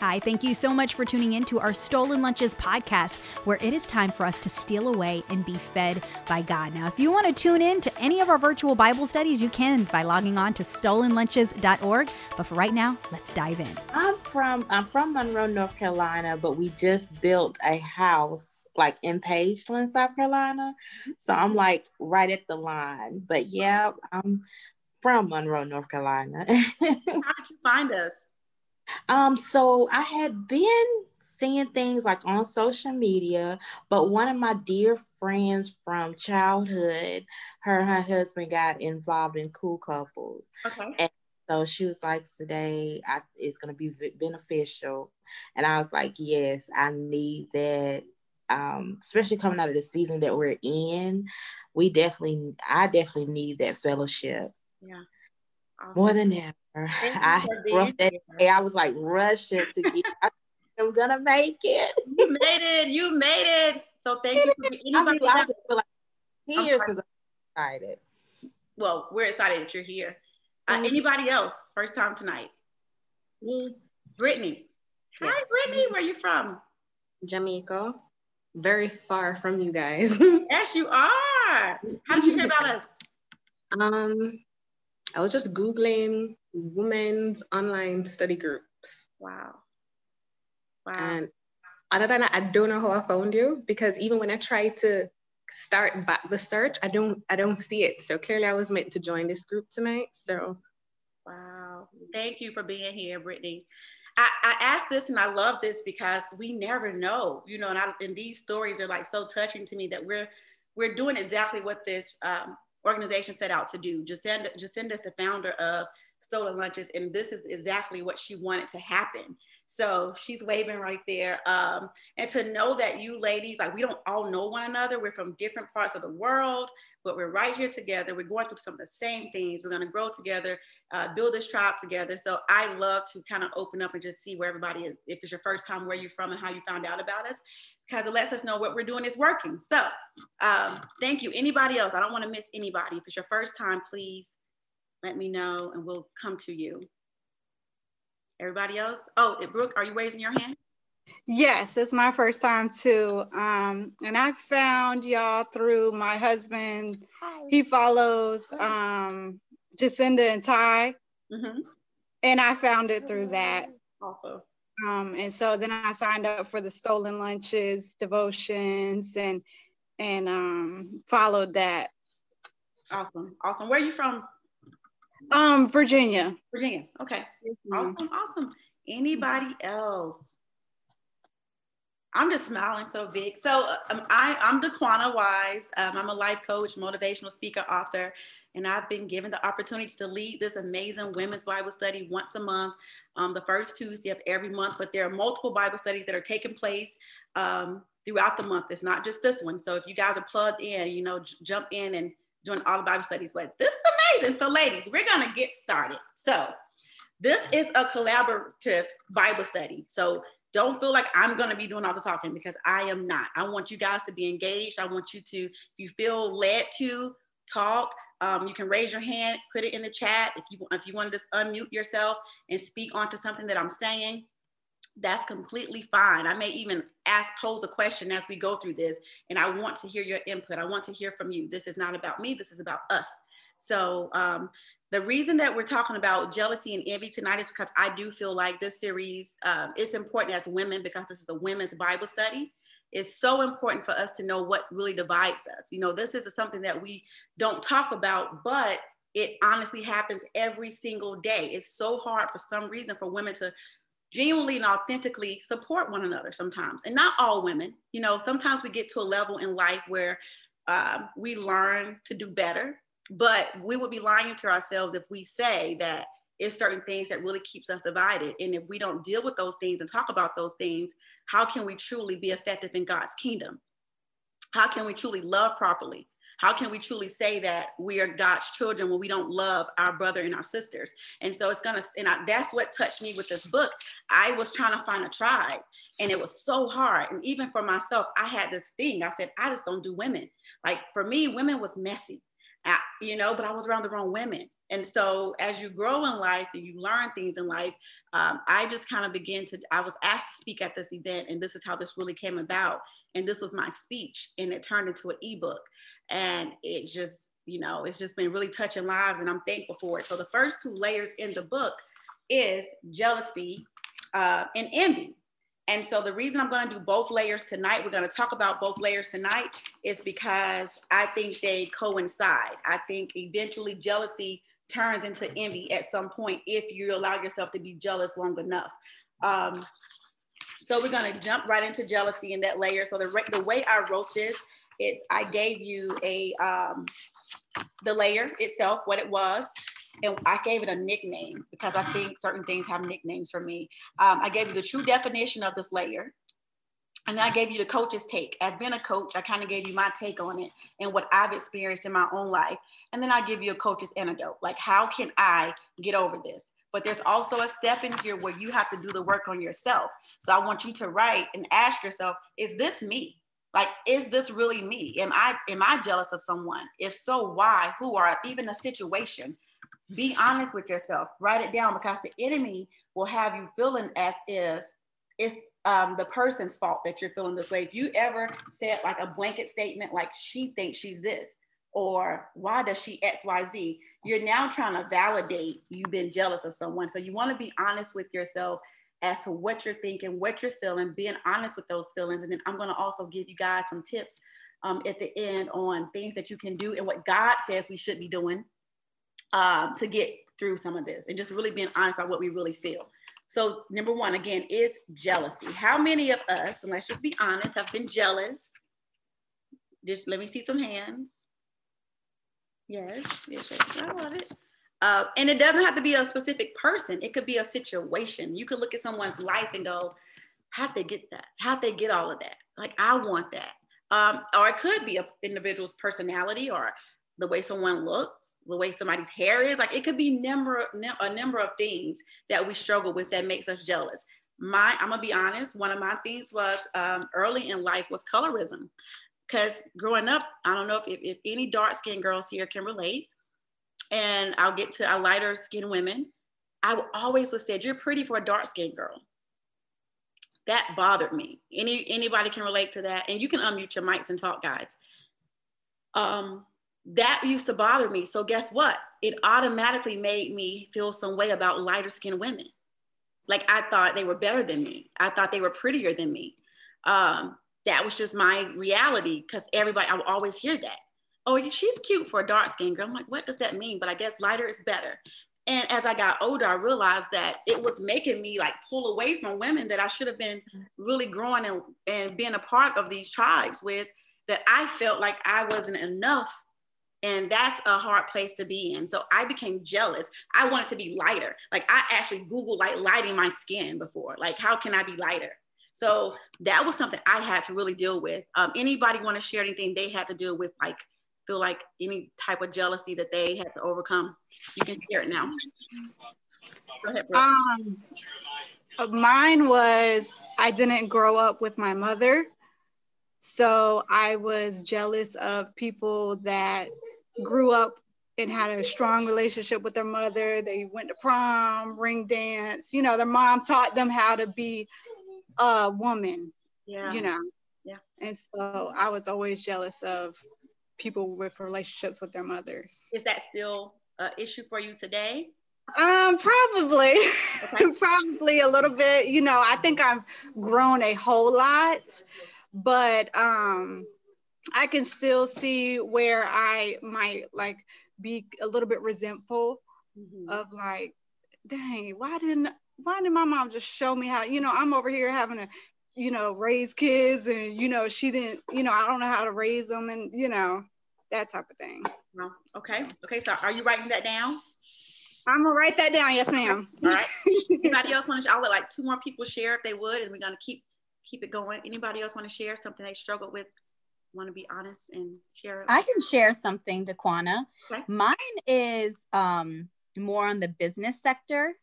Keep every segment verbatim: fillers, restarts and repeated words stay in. Hi, thank you so much for tuning in to our Stolen Lunches podcast, where it is time for us to steal away and be fed by God. Now, if you want to tune in to any of our virtual Bible studies, you can by logging on to Stolen Lunches dot org. But for right now, let's dive in. I'm from I'm from Monroe, North Carolina, but we just built a house like in Pageland, South Carolina. So I'm like right at the line. But yeah, I'm from Monroe, North Carolina. How did you find us? Um, so I had been seeing things like on social media, but one of my dear friends from childhood, her, her husband got involved in Cool Couples. Okay. And so she was like, today I, it's going to be v- beneficial. And I was like, yes, I need that. Um, especially coming out of the season that we're in, we definitely, I definitely need that fellowship. Yeah. Awesome. More than ever. I, that day, I was like rushing to get I, I'm gonna make it. You made it, you made it. So thank you for anybody. I, mean, I just feel like tears because I'm excited. Well, we're excited that you're here. Uh, mm-hmm. Anybody else? First time tonight. Me. Brittany. Yeah. Hi Brittany, where are you from? Jamaica. Very far from you guys. Yes, you are. How did you hear about us? Um I was just Googling women's online study groups. Wow. Wow. And other than that, I don't know how I found you, because even when I tried to start back the search, I don't I don't see it. So clearly I was meant to join this group tonight. So wow. Thank you for being here, Brittany. I, I asked this and I love this because we never know, you know, and, I, and these stories are like so touching to me that we're we're doing exactly what this um, organization set out to do. Jacinda, Jacinda is the founder of Stolen Lunches, and this is exactly what she wanted to happen. So she's waving right there. Um, and to know that you ladies, like we don't all know one another. We're from different parts of the world, but we're right here together. We're going through some of the same things. We're going to grow together, uh, build this tribe together. So I love to kind of open up and just see where everybody is. If it's your first time, where you're from and how you found out about us, because it lets us know what we're doing is working. So um, thank you. Anybody else? I don't want to miss anybody. If it's your first time, please let me know and we'll come to you. Everybody else? Oh, Brooke, are you raising your hand? Yes, it's my first time too. Um, and I found y'all through my husband. Hi. He follows um, Jacinda and Ty. Mm-hmm. And I found it through that. Also. Um, and so then I signed up for the Stolen Lunches, devotions, and, and um, followed that. Awesome, awesome. Where are you from? Um, Virginia. Virginia. Okay. Mm-hmm. Awesome. Awesome. Anybody else? I'm just smiling so big. So um, I, I'm Daquana Wise. Um, I'm a life coach, motivational speaker, author, and I've been given the opportunity to lead this amazing women's Bible study once a month, um, the first Tuesday of every month. But there are multiple Bible studies that are taking place um, throughout the month. It's not just this one. So if you guys are plugged in, you know, j- jump in and join all the Bible studies. But this is amazing. So ladies, we're going to get started. So this is a collaborative Bible study. So don't feel like I'm going to be doing all the talking, because I am not. I want you guys to be engaged. I want you to, if you feel led to talk, um, you can raise your hand, put it in the chat. If you, if you want to just unmute yourself and speak onto something that I'm saying, that's completely fine. I may even ask, pose a question as we go through this. And I want to hear your input. I want to hear from you. This is not about me. This is about us. So um, the reason that we're talking about jealousy and envy tonight is because I do feel like this series um, is important as women, because this is a women's Bible study. It's so important for us to know what really divides us. You know, this is something that we don't talk about, but it honestly happens every single day. It's so hard for some reason for women to genuinely and authentically support one another sometimes. And not all women, you know, sometimes we get to a level in life where uh, we learn to do better. But we would be lying to ourselves if we say that it's certain things that really keeps us divided. And if we don't deal with those things and talk about those things, how can we truly be effective in God's kingdom? How can we truly love properly? How can we truly say that we are God's children when we don't love our brother and our sisters? And so it's gonna, and I, that's what touched me with this book. I was trying to find a tribe, and it was so hard. And even for myself, I had this thing. I said, I just don't do women. Like for me, women was messy. I, you know, but I was around the wrong women. And so as you grow in life and you learn things in life, um, I just kind of began to, I was asked to speak at this event, and this is how this really came about. And this was my speech, and it turned into an ebook. And it just, you know, it's just been really touching lives, and I'm thankful for it. So the first two layers in the book is jealousy uh, and envy. And so the reason I'm going to do both layers tonight, we're going to talk about both layers tonight, is because I think they coincide. I think eventually jealousy turns into envy at some point if you allow yourself to be jealous long enough. Um, so we're going to jump right into jealousy in that layer. So the, the way I wrote this is I gave you a um, the layer itself, what it was. And I gave it a nickname because I think certain things have nicknames for me. Um, I gave you the true definition of this layer. And then I gave you the coach's take. As being a coach, I kind of gave you my take on it and what I've experienced in my own life. And then I give you a coach's antidote. Like, how can I get over this? But there's also a step in here where you have to do the work on yourself. So I want you to write and ask yourself, is this me? Like, is this really me? Am I, am I jealous of someone? If so, why? Who? Or even a situation? Be honest with yourself, write it down, because the enemy will have you feeling as if it's um, the person's fault that you're feeling this way. If you ever said like a blanket statement, like, she thinks she's this, or why does she X, Y, Z? You're now trying to validate you've been jealous of someone. So you want to be honest with yourself as to what you're thinking, what you're feeling, being honest with those feelings. And then I'm going to also give you guys some tips um, at the end on things that you can do and what God says we should be doing Um, to get through some of this, and just really being honest about what we really feel. So number one, again, is jealousy. How many of us, and let's just be honest, have been jealous? Just let me see some hands. Yes, yes, yes, I love it. Uh, and it doesn't have to be a specific person. It could be a situation. You could look at someone's life and go, how'd they get that? How'd they get all of that? Like, I want that. Um, or it could be an individual's personality, or the way someone looks, the way somebody's hair is. Like, it could be number, a number of things that we struggle with that makes us jealous. My, I'm gonna be honest, one of my things was um, early in life was colorism. Because growing up, I don't know if, if, if any dark-skinned girls here can relate, and I'll get to our lighter-skinned women, I always was said, you're pretty for a dark-skinned girl. That bothered me. Any Anybody can relate to that? And you can unmute your mics and talk, guys. Um, That used to bother me. So guess what? It automatically made me feel some way about lighter skinned women. Like, I thought they were better than me. I thought they were prettier than me. Um, that was just my reality, because everybody, I would always hear that. Oh, she's cute for a dark skinned girl. I'm like, what does that mean? But I guess lighter is better. And as I got older, I realized that it was making me like pull away from women that I should have been really growing and, and being a part of these tribes with, that I felt like I wasn't enough. And that's a hard place to be in. So I became jealous. I wanted to be lighter. Like, I actually Googled like lighting my skin before. Like, how can I be lighter? So that was something I had to really deal with. Um, anybody want to share anything they had to deal with? Like, feel like any type of jealousy that they had to overcome? You can share it now. Go ahead, Brooke. Um, mine was, I didn't grow up with my mother. So I was jealous of people that grew up and had a strong relationship with their mother. They went to prom, ring dance, you know, their mom taught them how to be a woman, yeah. you know? Yeah. And so I was always jealous of people with relationships with their mothers. Is that still an issue for you today? Um, probably, okay. Probably a little bit. You know, I think I've grown a whole lot, but um, I can still see where I might like be a little bit resentful mm-hmm. of like, dang, why didn't why didn't my mom just show me how, you know, I'm over here having to, you know, raise kids, and, you know, she didn't, you know, I don't know how to raise them, and, you know, that type of thing. Well, okay. Okay. So are you writing that down? I'm gonna write that down. Yes, ma'am. All right. Anybody else want to? I'll let like two more people share if they would, and we're gonna keep keep it going. Anybody else want to share something they struggled with? Want to be honest and share it? I can share something, Daquana. Okay. Mine is um, more on the business sector.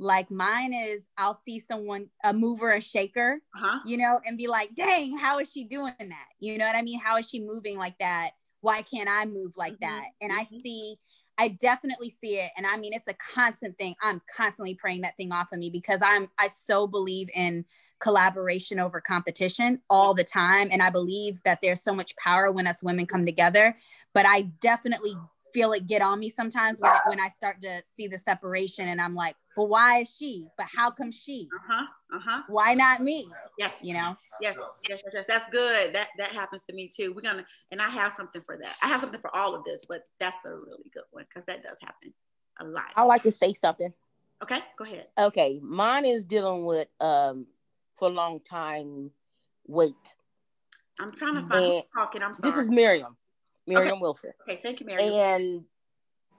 Like, mine is, I'll see someone, a mover, a shaker, uh-huh. you know, and be like, dang, how is she doing that? You know what I mean? How is she moving like that? why can't I move like mm-hmm. that? And mm-hmm. I see, I definitely see it. And I mean, it's a constant thing. I'm constantly praying that thing off of me because I'm, I so believe in collaboration over competition all the time. And I believe that there's so much power when us women come together, but I definitely feel it get on me sometimes when, when I start to see the separation and I'm like, well, why is she, but how come she, uh-huh, uh-huh. why not me? Yes. You know? Yes, yes, yes, yes. That's good. That, that happens to me too. We're going to, and I have something for that. I have something for all of this, but that's a really good one. Cause that does happen a lot. I like to say something. Okay. Go ahead. Okay. Mine is dealing with, um, for a long time wait. I'm trying to find who's talking. I'm sorry. This is Miriam. Miriam okay. Wilford. Okay, thank you, Miriam. And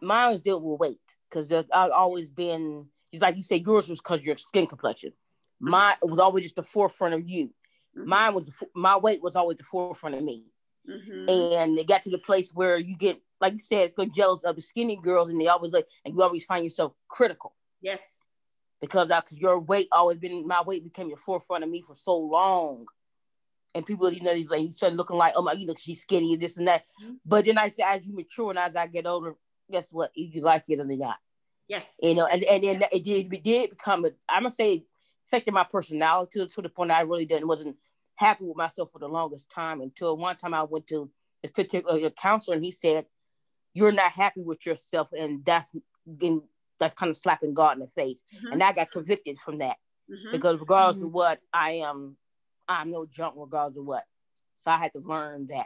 mine was dealt with weight because there's I've always been, like you said, yours was because your skin complexion. Mm-hmm. Mine was always just the forefront of you. Mm-hmm. Mine was, the, my weight was always the forefront of me. Mm-hmm. And it got to the place where you get, like you said, feel jealous of the skinny girls and they always like, and you always find yourself critical. Yes. Because I, cause your weight always been, my weight became your forefront of me for so long. And people, you know, these like, you started looking like, oh my, you know, she's skinny and this and that. Mm-hmm. But then I said, as you mature and as I get older, guess what? You like it or not. Yes. You know, and, and then it did, it did become, a, I'm going to say, affected my personality to, to the point I really didn't, wasn't happy with myself for the longest time until one time I went to this particular counselor and he said, you're not happy with yourself. And that's, and that's kind of slapping God in the face. Mm-hmm. And I got convicted from that mm-hmm. because regardless mm-hmm. of what I am, um, I'm no junk regardless of what. So I had to learn that.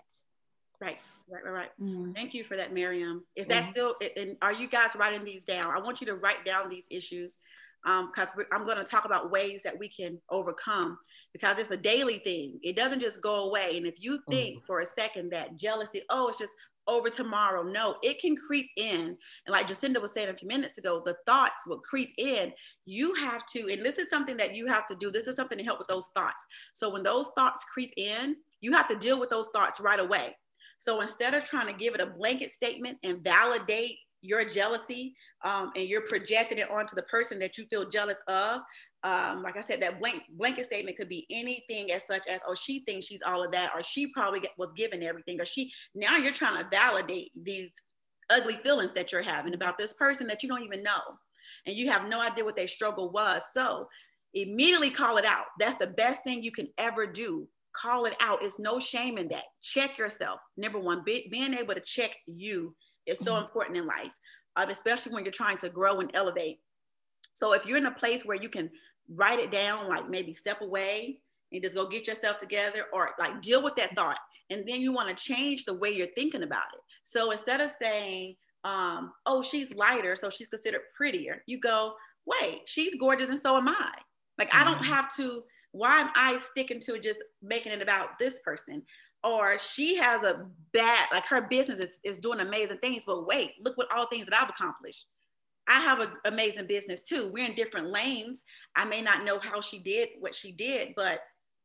Right, right, right, right. Mm. Thank you for that, Miriam. Is that mm-hmm. still, and are you guys writing these down? I want you to write down these issues because um, I'm going to talk about ways that we can overcome because it's a daily thing. It doesn't just go away. And if you think mm. for a second that jealousy, oh, it's just over tomorrow. No, it can creep in. And like Jacinda was saying a few minutes ago, the thoughts will creep in. You have to, and this is something that you have to do. This is something to help with those thoughts. So when those thoughts creep in, you have to deal with those thoughts right away. So instead of trying to give it a blanket statement and validate your jealousy um, and you're projecting it onto the person that you feel jealous of, Um, like I said, that blank, blanket statement could be anything as such as, oh, she thinks she's all of that, or she probably get, was given everything, or she, now you're trying to validate these ugly feelings that you're having about this person that you don't even know. And you have no idea what their struggle was. So immediately call it out. That's the best thing you can ever do. Call it out. It's no shame in that. Check yourself. Number one, be, being able to check you is so mm-hmm. important in life, um, especially when you're trying to grow and elevate. So if you're in a place where you can write it down, like maybe step away and just go get yourself together or like deal with that thought. And then you want to change the way you're thinking about it. So instead of saying, um, oh, she's lighter, so she's considered prettier. You go, wait, she's gorgeous. And so am I. Like, mm-hmm. I don't have to, why am I sticking to just making it about this person? Or she has a bad, like her business is, is doing amazing things, but wait, look what all things that I've accomplished. I have an amazing business too. We're in different lanes. I may not know how she did what she did, but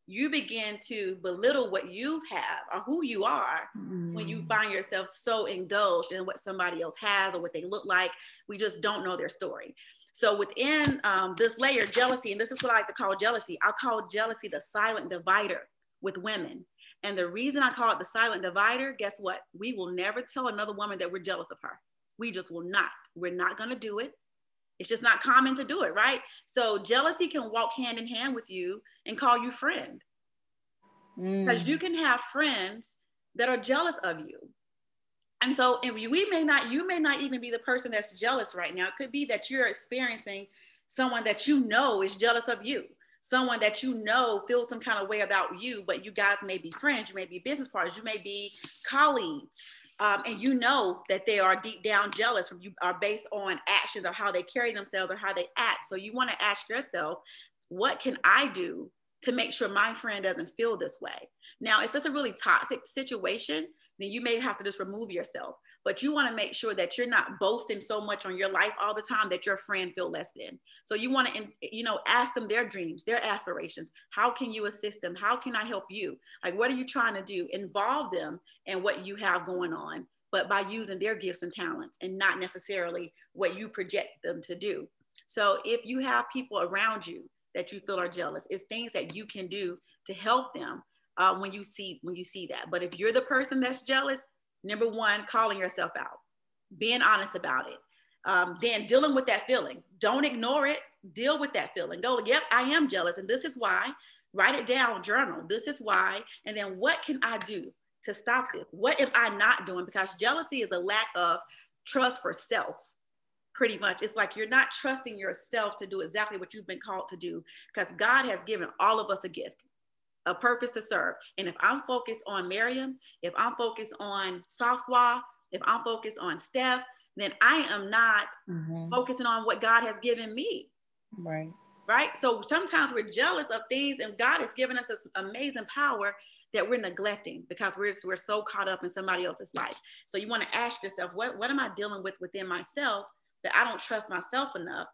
you begin to belittle what you have or who you are mm. when you find yourself so indulged in what somebody else has or what they look like. We just don't know their story. So within um, this layer, jealousy, and this is what I like to call jealousy. I call jealousy the silent divider with women. And the reason I call it the silent divider, guess what? We will never tell another woman that we're jealous of her. We just will not. We're not going to do it. It's just not common to do it, right? So jealousy can walk hand in hand with you and call you friend. Because mm. you can have friends that are jealous of you. And so if we may not, you may not even be the person that's jealous right now. It could be that you're experiencing someone that you know is jealous of you. Someone that you know feels some kind of way about you, but you guys may be friends, you may be business partners, you may be colleagues. Um, and you know that they are deep down jealous from you, are based on actions or how they carry themselves or how they act. So you want to ask yourself, what can I do to make sure my friend doesn't feel this way? Now, if it's a really toxic situation, then you may have to just remove yourself. But you want to make sure that you're not boasting so much on your life all the time that your friend feel less than. So you want to, you know, ask them their dreams, their aspirations. How can you assist them? How can I help you? Like, what are you trying to do? Involve them in what you have going on, but by using their gifts and talents and not necessarily what you project them to do. So if you have people around you that you feel are jealous, it's things that you can do to help them uh, when you see, when you see that. But if you're the person that's jealous, Number one, calling yourself out, being honest about it. Um, then dealing with that feeling. Don't ignore it. Deal with that feeling. Go, yep, I am jealous. And this is why. Write it down, journal. This is why. And then what can I do to stop this? What am I not doing? Because jealousy is a lack of trust for self. Pretty much. It's like you're not trusting yourself to do exactly what you've been called to do, because God has given all of us a gift, a purpose to serve. And if I'm focused on Miriam, if I'm focused on Safwa, if I'm focused on Steph, then I am not mm-hmm. focusing on what God has given me. Right. Right. So sometimes we're jealous of things, and God has given us this amazing power that we're neglecting because we're, we're so caught up in somebody else's life. So you want to ask yourself, what, what am I dealing with within myself? That I don't trust myself enough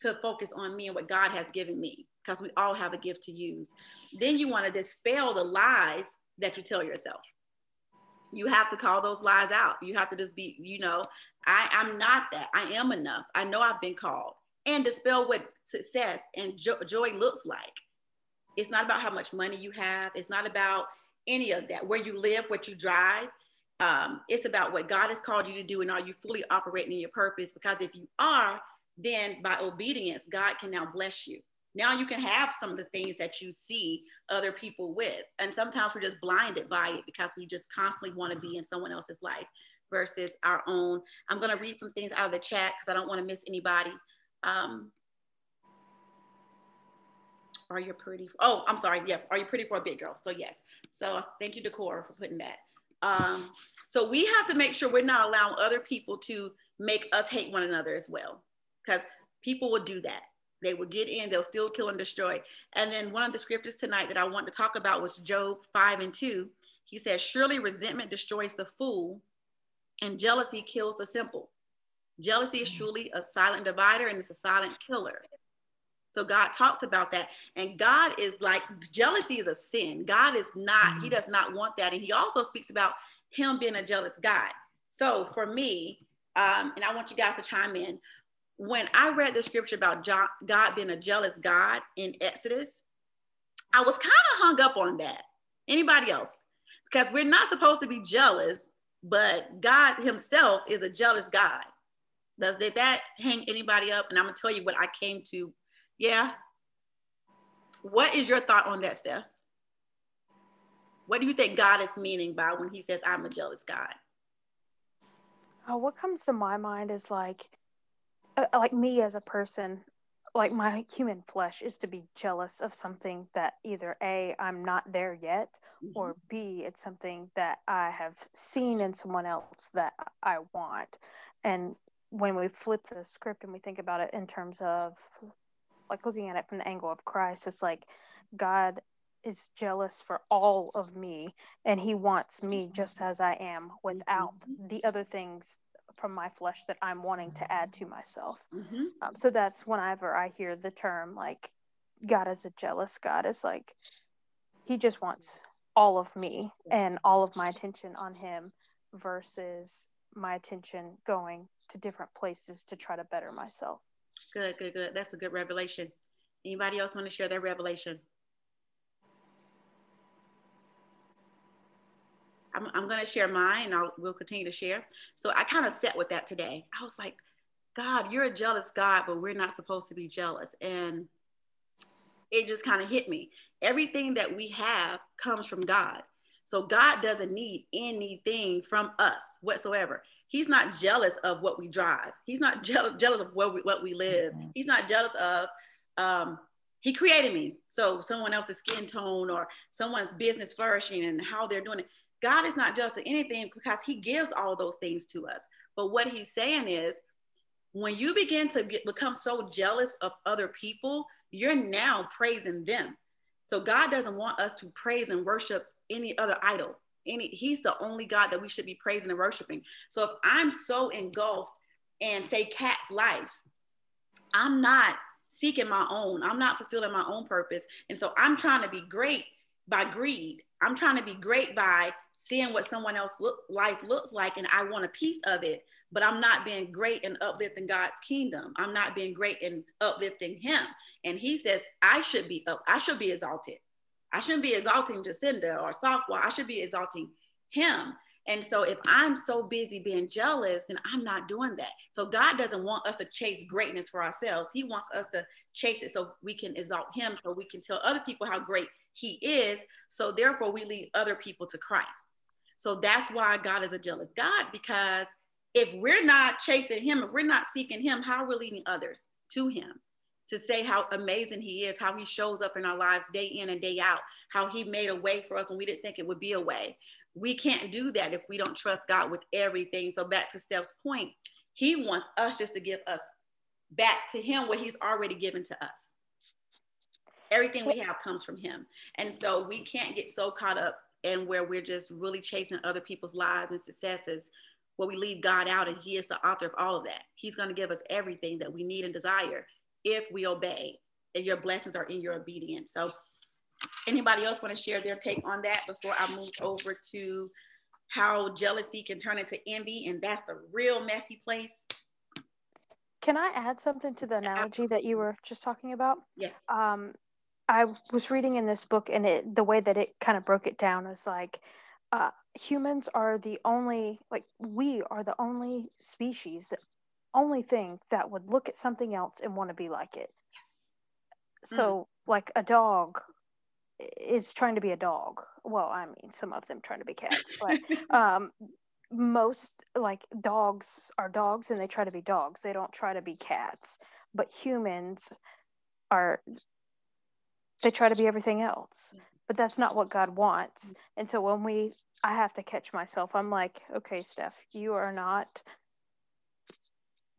to focus on me and what God has given me, because we all have a gift to use. Then you want to dispel the lies that you tell yourself. You have to call those lies out. You have to just be, you know, I, I'm not that. I am enough. I know I've been called. And dispel what success and jo- joy looks like. It's not about how much money you have. It's not about any of that. Where you live, what you drive. Um, it's about what God has called you to do, and are you fully operating in your purpose? Because if you are, then by obedience, God can now bless you. Now you can have some of the things that you see other people with. And sometimes we're just blinded by it because we just constantly want to be in someone else's life versus our own. I'm going to read some things out of the chat because I don't want to miss anybody. Um, are you pretty? Oh, I'm sorry. Yeah. Are you pretty for a big girl? So yes. So thank you, Daquana, for putting that. Um, so we have to make sure we're not allowing other people to make us hate one another as well, because people will do that. They will get in, they'll still kill and destroy. And then one of the scriptures tonight that I want to talk about was Job five and two. He says, surely resentment destroys the fool and jealousy kills the simple. Jealousy is truly a silent divider, and it's a silent killer. So God talks about that. And God is like, jealousy is a sin. God is not, mm-hmm. he does not want that. And he also speaks about him being a jealous God. So for me, um, and I want you guys to chime in. When I read the scripture about John, God being a jealous God in Exodus, I was kind of hung up on that. Anybody else? Because we're not supposed to be jealous, but God himself is a jealous God. Does did that hang anybody up? And I'm going to tell you what I came to. Yeah. What is your thought on that, Steph? What do you think God is meaning by when he says, I'm a jealous God? Oh, what comes to my mind is like, uh, like me as a person, like my human flesh is to be jealous of something that either A, I'm not there yet, mm-hmm. or B, it's something that I have seen in someone else that I want. And when we flip the script and we think about it in terms of like looking at it from the angle of Christ, it's like God is jealous for all of me, and he wants me just as I am without mm-hmm. the other things from my flesh that I'm wanting to add to myself. Mm-hmm. Um, so that's whenever I hear the term like God is a jealous God, it's like he just wants all of me and all of my attention on him versus my attention going to different places to try to better myself. Good, good, good. That's a good revelation. Anybody else want to share their revelation? I'm, I'm going to share mine, and I'll, we'll continue to share. So I kind of sat with that today. I was like, God, you're a jealous God, but we're not supposed to be jealous. And it just kind of hit me. Everything that we have comes from God. So God doesn't need anything from us whatsoever. He's not jealous of what we drive. He's not je- jealous of what we, what we live. He's not jealous of, um, he created me. So someone else's skin tone or someone's business flourishing and how they're doing it. God is not jealous of anything because he gives all those things to us. But what he's saying is when you begin to get, become so jealous of other people, you're now praising them. So God doesn't want us to praise and worship any other idol. Any, he's the only God that we should be praising and worshiping. So if I'm so engulfed in, say, Cat's life, I'm not seeking my own. I'm not fulfilling my own purpose. And so I'm trying to be great by greed. I'm trying to be great by seeing what someone else's look, life looks like, and I want a piece of it, but I'm not being great and uplifting God's kingdom. I'm not being great and uplifting him. And he says, I should be up. I should be exalted. I shouldn't be exalting Jacinda or Safwa. I should be exalting him. And so if I'm so busy being jealous, then I'm not doing that. So God doesn't want us to chase greatness for ourselves. He wants us to chase it so we can exalt him, so we can tell other people how great he is. So therefore we lead other people to Christ. So that's why God is a jealous God, because if we're not chasing him, if we're not seeking him, how are we leading others to him? To say how amazing he is, how he shows up in our lives day in and day out, how he made a way for us when we didn't think it would be a way. We can't do that if we don't trust God with everything. So back to Steph's point, he wants us just to give us back to him what he's already given to us. Everything we have comes from him. And so we can't get so caught up in where we're just really chasing other people's lives and successes, where we leave God out, and he is the author of all of that. He's going to give us everything that we need and desire if we obey, and your blessings are in your obedience. So anybody else want to share their take on that before I move over to how jealousy can turn into envy? And that's the real messy place. Can I add something to the analogy that you were just talking about? Yes. Um, I was reading in this book, and it, the way that it kind of broke it down is like, uh, humans are the only, like we are the only species, the only thing that would look at something else and want to be like it. Yes. So mm-hmm. like a dog is trying to be a dog. Well, I mean, some of them trying to be cats, but um, most like dogs are dogs and they try to be dogs. They don't try to be cats, but humans are, they try to be everything else, but that's not what God wants. And so when we, I have to catch myself. I'm like, okay, Steph, you are not,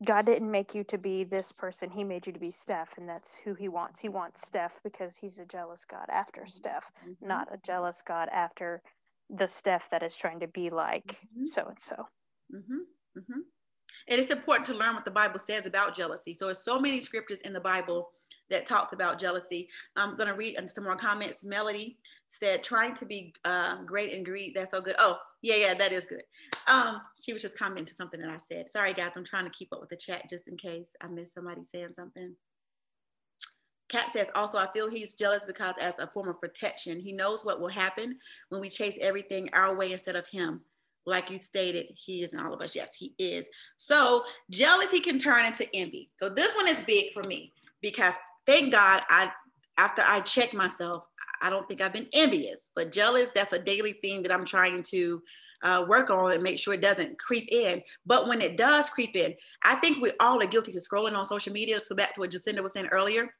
God didn't make you to be this person. He made you to be Steph, and that's who he wants. He wants Steph because he's a jealous God after Steph, mm-hmm. not a jealous God after the Steph that is trying to be like mm-hmm. so-and-so. Mm-hmm. Mm-hmm. And it's important to learn what the Bible says about jealousy. So there's so many scriptures in the Bible that talks about jealousy. I'm going to read some more comments. Melody said, trying to be uh, great and greed. That's so good. Oh, yeah, yeah, that is good. Um, she was just commenting to something that I said. Sorry, guys, I'm trying to keep up with the chat just in case I missed somebody saying something. Kat says, also, I feel he's jealous because as a form of protection, he knows what will happen when we chase everything our way instead of him. Like you stated, he is in all of us. Yes, he is. So jealousy can turn into envy. So this one is big for me because thank God, I after I checked myself, I don't think I've been envious, but jealous, that's a daily thing that I'm trying to uh, work on and make sure it doesn't creep in. But when it does creep in, I think we all are guilty to scrolling on social media. So back to what Jacinda was saying earlier,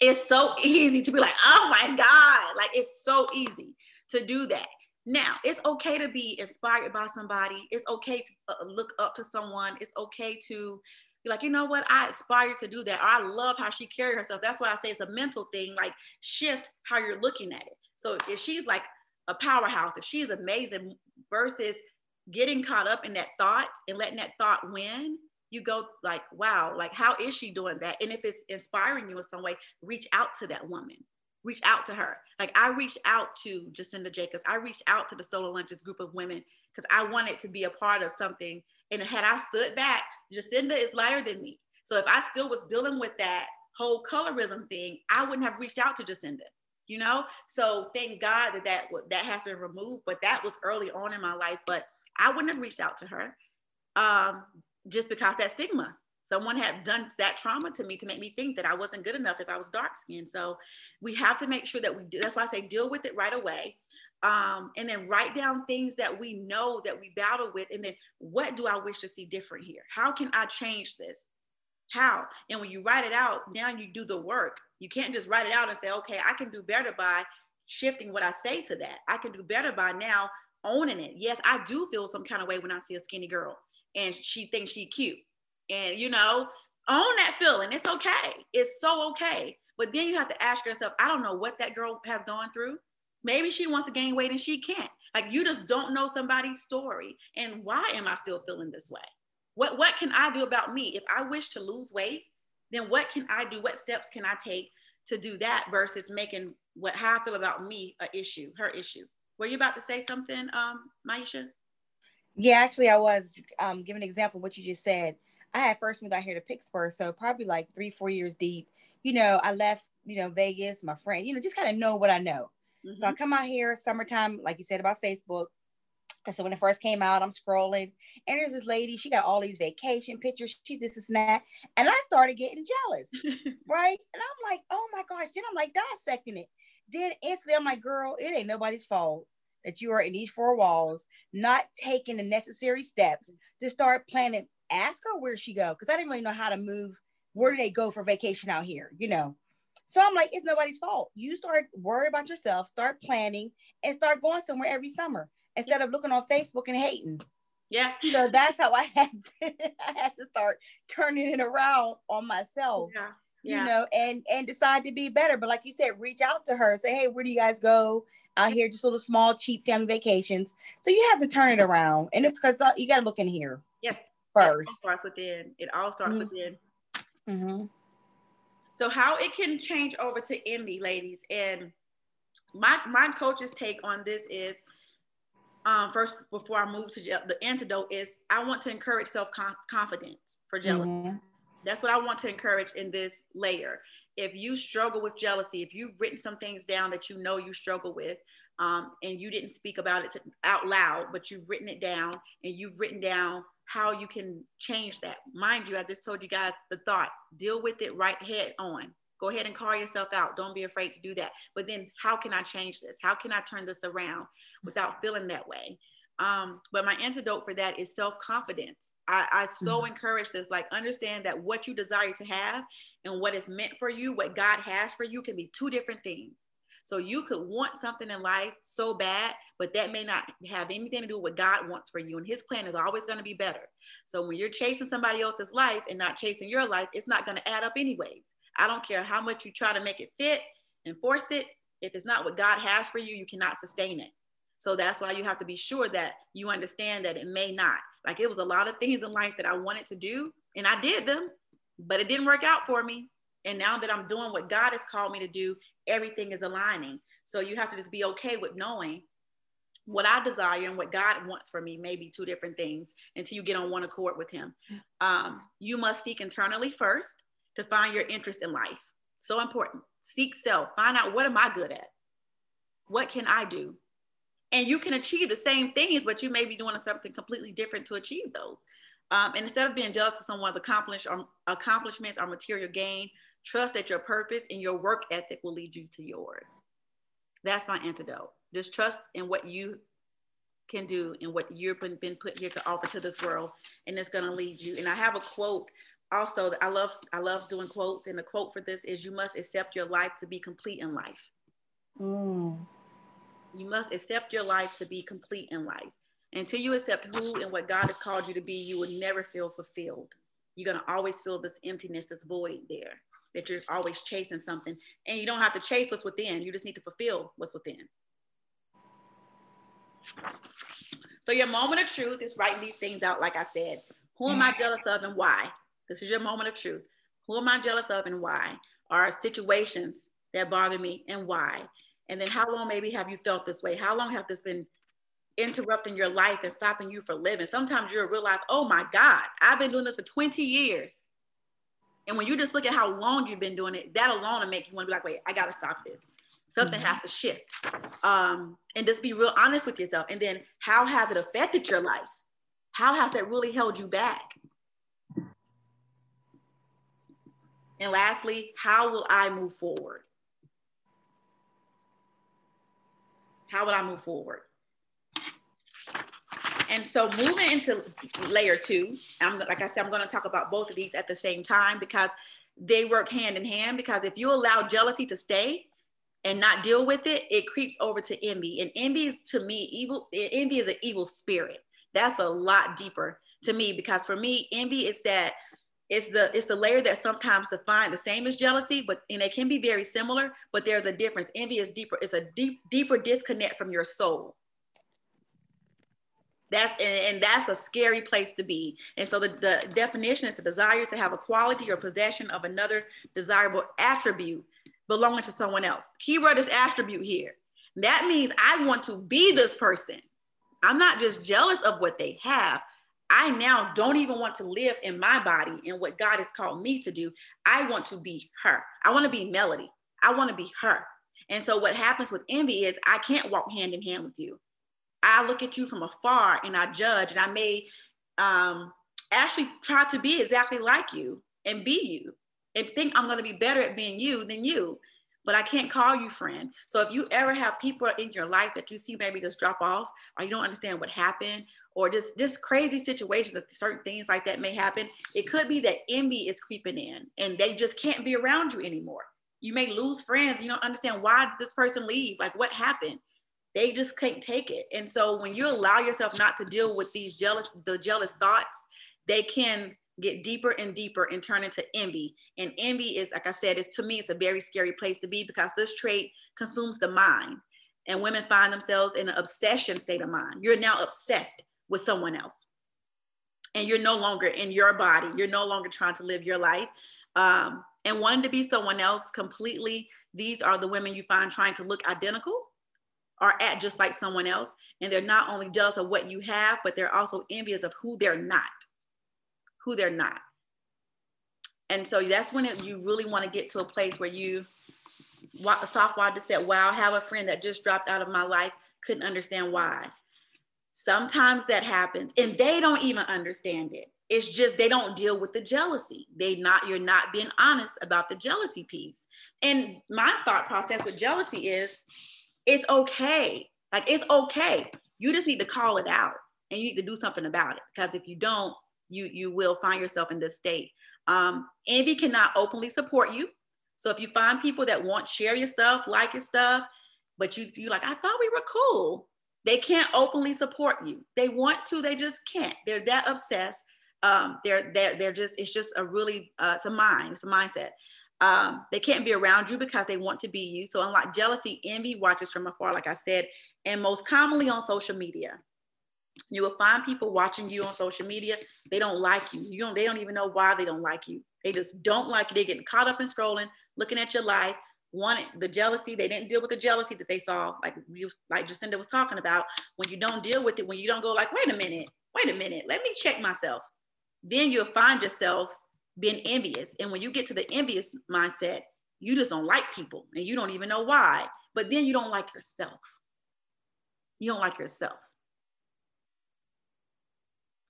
it's so easy to be like, oh my God, like it's so easy to do that. Now, it's okay to be inspired by somebody. It's okay to uh, look up to someone. It's okay to be like, you know what? I aspire to do that. Or I love how she carried herself. That's why I say it's a mental thing, like shift how you're looking at it. So if she's like a powerhouse, if she's amazing versus getting caught up in that thought and letting that thought win, you go like, wow, like how is she doing that? And if it's inspiring you in some way, reach out to that woman. Reach out to her. Like I reached out to Jacinda Jacobs. I reached out to the Stolen Lunches group of women because I wanted to be a part of something. And had I stood back, Jacinda is lighter than me. So if I still was dealing with that whole colorism thing, I wouldn't have reached out to Jacinda, you know? So thank God that that, that has been removed, but that was early on in my life, but I wouldn't have reached out to her um, just because that stigma. Someone had done that trauma to me to make me think that I wasn't good enough if I was dark skinned. So we have to make sure that we do. That's why I say deal with it right away. Um, and then write down things that we know that we battle with. And then what do I wish to see different here? How can I change this? How? And when you write it out, now you do the work. You can't just write it out and say, okay, I can do better by shifting what I say to that. I can do better by now owning it. Yes, I do feel some kind of way when I see a skinny girl and she thinks she's cute. And, you know, own that feeling. It's okay. It's so okay. But then you have to ask yourself, I don't know what that girl has gone through. Maybe she wants to gain weight and she can't. Like, you just don't know somebody's story. And why am I still feeling this way? What, what can I do about me? If I wish to lose weight, then what can I do? What steps can I take to do that versus making what, how I feel about me an issue, her issue? Were you about to say something, um, Maisha? Yeah, actually, I was um, giving an example of what you just said. I had first moved out here to Pittsburgh, so probably like three, four years deep. You know, I left, you know, Vegas, my friend, you know, just kind of know what I know. Mm-hmm. So I come out here summertime, like you said about Facebook, Because so when it first came out, I'm scrolling, and there's this lady, she got all these vacation pictures, she's this and that, and I started getting jealous, right? And I'm like, oh my gosh, then I'm like dissecting it. Then instantly I'm like, girl, it ain't nobody's fault that you are in these four walls, not taking the necessary steps to start planning. Ask her where she go, because I didn't really know how to move. Where do they go for vacation out here, you know? So I'm like, it's nobody's fault. You start worrying about yourself, start planning, and start going somewhere every summer instead of looking on Facebook and hating. Yeah. So that's how I had to, I had to start turning it around on myself, yeah. Yeah. you know, and, and decide to be better. But like you said, reach out to her, say, hey, where do you guys go out here? Just little small, cheap family vacations. So you have to turn it around. And it's because you got to look in here. Yes. First. It all starts within. It all starts mm-hmm. within. Mm-hmm. So how it can change over to envy, ladies. And my my coach's take on this is, um, first, before I move to je- the antidote is, I want to encourage self-confidence for jealousy. Mm-hmm. That's what I want to encourage in this layer. If you struggle with jealousy, if you've written some things down that you know you struggle with, um, and you didn't speak about it to, out loud, but you've written it down, and you've written down how you can change that. Mind you, I just told you guys the thought, deal with it right head on. Go ahead and call yourself out. Don't be afraid to do that. But then how can I change this? How can I turn this around without feeling that way? Um, but my antidote for that is self-confidence. I, I so mm-hmm. encourage this, like understand that what you desire to have and what is meant for you, what God has for you can be two different things. So you could want something in life so bad, but that may not have anything to do with what God wants for you. And his plan is always going to be better. So when you're chasing somebody else's life and not chasing your life, it's not going to add up anyways. I don't care how much you try to make it fit and force it. If it's not what God has for you, you cannot sustain it. So that's why you have to be sure that you understand that it may not. Like it was a lot of things in life that I wanted to do and I did them, but it didn't work out for me. And now that I'm doing what God has called me to do, everything is aligning. So you have to just be okay with knowing what I desire and what God wants for me may be two different things until you get on one accord with him. Um, you must seek internally first to find your interest in life. So important. Seek self. Find out, what am I good at? What can I do? And you can achieve the same things, but you may be doing something completely different to achieve those. Um, and instead of being jealous of someone's accomplish or, accomplishments or material gain, trust that your purpose and your work ethic will lead you to yours. That's my antidote. Just trust in what you can do and what you've been, been put here to offer to this world, and it's going to lead you. And I have a quote also that I love, I love doing quotes. And the quote for this is, you must accept your life to be complete in life. Mm. You must accept your life to be complete in life. Until you accept who and what God has called you to be, you will never feel fulfilled. You're going to always feel this emptiness, this void there, that you're always chasing something. And you don't have to chase what's within. You just need to fulfill what's within. So your moment of truth is writing these things out, like I said. Who am I jealous of and why? This is your moment of truth. Who am I jealous of and why? Are situations that bother me and why? And then how long maybe have you felt this way? How long have this been interrupting your life and stopping you from living? Sometimes you'll realize, oh my God, I've been doing this for twenty years. And when you just look at how long you've been doing it, that alone will make you want to be like, wait, I got to stop this. Something mm-hmm. has to shift. Um, and just be real honest with yourself. And then how has it affected your life? How has that really held you back? And lastly, how will I move forward? How will I move forward? And so moving into layer two, I'm, like I said, I'm going to talk about both of these at the same time because they work hand in hand. Because if you allow jealousy to stay and not deal with it, it creeps over to envy. And envy is, to me, evil. Envy is an evil spirit. That's a lot deeper to me, because for me, envy is that it's the it's the layer that sometimes defines the same as jealousy, but and they can be very similar, but there's a difference. Envy is deeper. It's a deep, deeper disconnect from your soul. That's, and, and that's a scary place to be. And so the, the definition is the desire to have a quality or possession of another desirable attribute belonging to someone else. Keyword is attribute here. That means I want to be this person. I'm not just jealous of what they have. I now don't even want to live in my body and what God has called me to do. I want to be her. I want to be Melody. I want to be her. And so what happens with envy is I can't walk hand in hand with you. I look at you from afar and I judge, and I may um, actually try to be exactly like you and be you and think I'm going to be better at being you than you, but I can't call you friend. So if you ever have people in your life that you see maybe just drop off, or you don't understand what happened, or just, just crazy situations of certain things like that may happen, it could be that envy is creeping in and they just can't be around you anymore. You may lose friends. You don't understand, why did this person leave? Like, what happened? They just can't take it. And so when you allow yourself not to deal with these jealous, the jealous thoughts, they can get deeper and deeper and turn into envy. And envy is, like I said, is, to me, it's a very scary place to be, because this trait consumes the mind, and women find themselves in an obsession state of mind. You're now obsessed with someone else, and you're no longer in your body. You're no longer trying to live your life. Um, and wanting to be someone else completely. These are the women you find trying to look identical or act just like someone else. And they're not only jealous of what you have, but they're also envious of who they're not. who they're not. And so that's when it, you really want to get to a place where you, Safwad just said, wow, I have a friend that just dropped out of my life, couldn't understand why. Sometimes that happens and they don't even understand it. It's just, they don't deal with the jealousy. They not, you're not being honest about the jealousy piece. And my thought process with jealousy is, it's okay. Like, it's okay. You just need to call it out and you need to do something about it, because if you don't, you you will find yourself in this state. Um, envy cannot openly support you. So if you find people that want share your stuff, like your stuff, but you you like, I thought we were cool. They can't openly support you. They want to, they just can't. They're that obsessed. Um, they're, they're, they're just, it's just a really, uh, it's a mind, it's a mindset. Um, they can't be around you because they want to be you. So unlike jealousy, envy watches from afar, like I said, and most commonly on social media. You will find people watching you on social media. They don't like you. You don't, they don't even know why they don't like you. They just don't like you. They're getting caught up in scrolling, looking at your life, wanting the jealousy. They didn't deal with the jealousy that they saw, like we, like Jacinda was talking about. When you don't deal with it, when you don't go like, wait a minute, wait a minute, let me check myself. Then you'll find yourself being envious. And when you get to the envious mindset, you just don't like people and you don't even know why. But then you don't like yourself. You don't like yourself.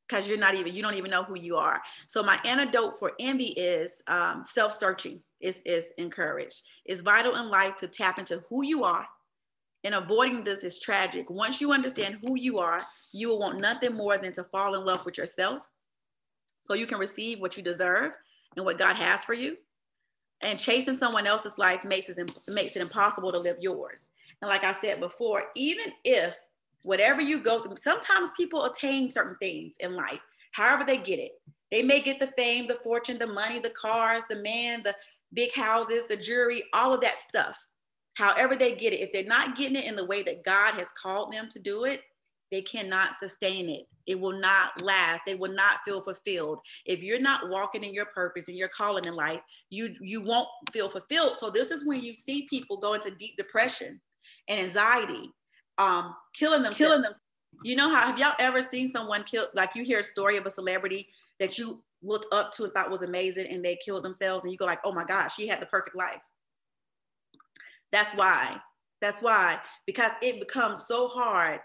Because you're not even, you don't even know who you are. So my antidote for envy is um, self-searching is, is encouraged. It's vital in life to tap into who you are, and avoiding this is tragic. Once you understand who you are, you will want nothing more than to fall in love with yourself so you can receive what you deserve and what God has for you. And chasing someone else's life makes it, makes it impossible to live yours. And like I said before, even if whatever you go through, sometimes people attain certain things in life, however they get it. They may get the fame, the fortune, the money, the cars, the man, the big houses, the jewelry, all of that stuff. However they get it, if they're not getting it in the way that God has called them to do it, they cannot sustain it. It will not last. They will not feel fulfilled. If you're not walking in your purpose and your calling in life, you, you won't feel fulfilled. So this is when you see people go into deep depression and anxiety. Um, killing them, killing them. You know how, have y'all ever seen someone killed? Like, you hear a story of a celebrity that you looked up to and thought was amazing, and they killed themselves, and you go like, oh my gosh, she had the perfect life. That's why, that's why, because it becomes so hard.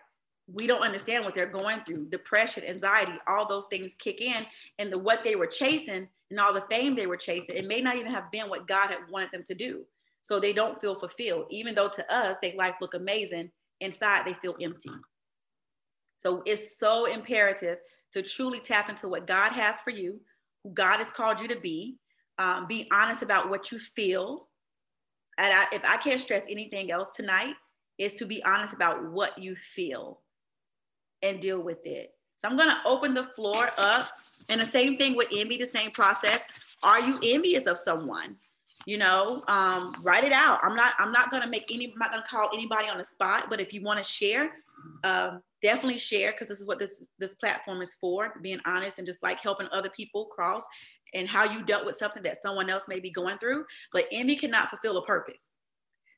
We don't understand what they're going through. Depression, anxiety, all those things kick in, and the, what they were chasing and all the fame they were chasing, it may not even have been what God had wanted them to do. So they don't feel fulfilled, even though to us, their life look amazing. Inside, they feel empty. So it's so imperative to truly tap into what God has for you, who God has called you to be. Um, be honest about what you feel. And I, if I can't stress anything else tonight, is to be honest about what you feel and deal with it. So I'm going to open the floor up. And the same thing with envy, the same process. Are you envious of someone? You know, um, write it out. I'm not, I'm not going to make any, I'm not going to call anybody on the spot, but if you want to share, um, definitely share. Cause this is what this, this platform is for, being honest and just like helping other people cross and how you dealt with something that someone else may be going through, but envy cannot fulfill a purpose.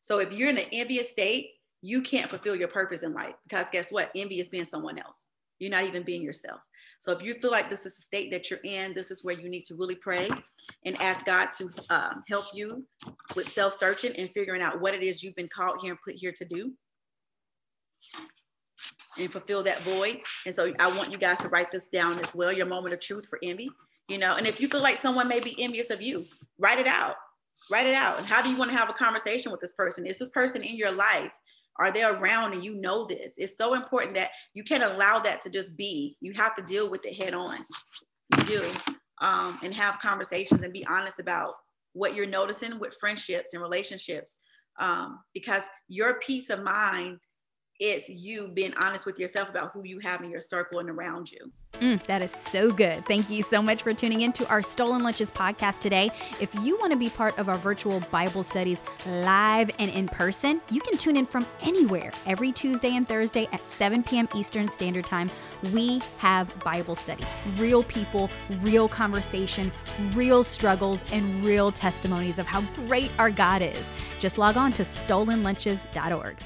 So if you're in an envious state, you can't fulfill your purpose in life, because guess what? Envy is being someone else. You're not even being yourself. So if you feel like this is the state that you're in, this is where you need to really pray and ask God to um, help you with self-searching and figuring out what it is you've been called here and put here to do. and fulfill that void. And so I want you guys to write this down as well, your moment of truth for envy, you know, and if you feel like someone may be envious of you, write it out, write it out. And how do you want to have a conversation with this person? Is this person in your life? Are they around and you know this? It's so important that you can't allow that to just be. You have to deal with it head on. You do. Um, and have conversations and be honest about what you're noticing with friendships and relationships. Um, because your peace of mind, it's you being honest with yourself about who you have in your circle and around you. Mm, that is so good. Thank you so much for tuning in to our Stolen Lunches podcast today. If you want to be part of our virtual Bible studies live and in person, you can tune in from anywhere every Tuesday and Thursday at seven p.m. Eastern Standard Time. We have Bible study, real people, real conversation, real struggles, and real testimonies of how great our God is. Just log on to Stolen Lunches dot org.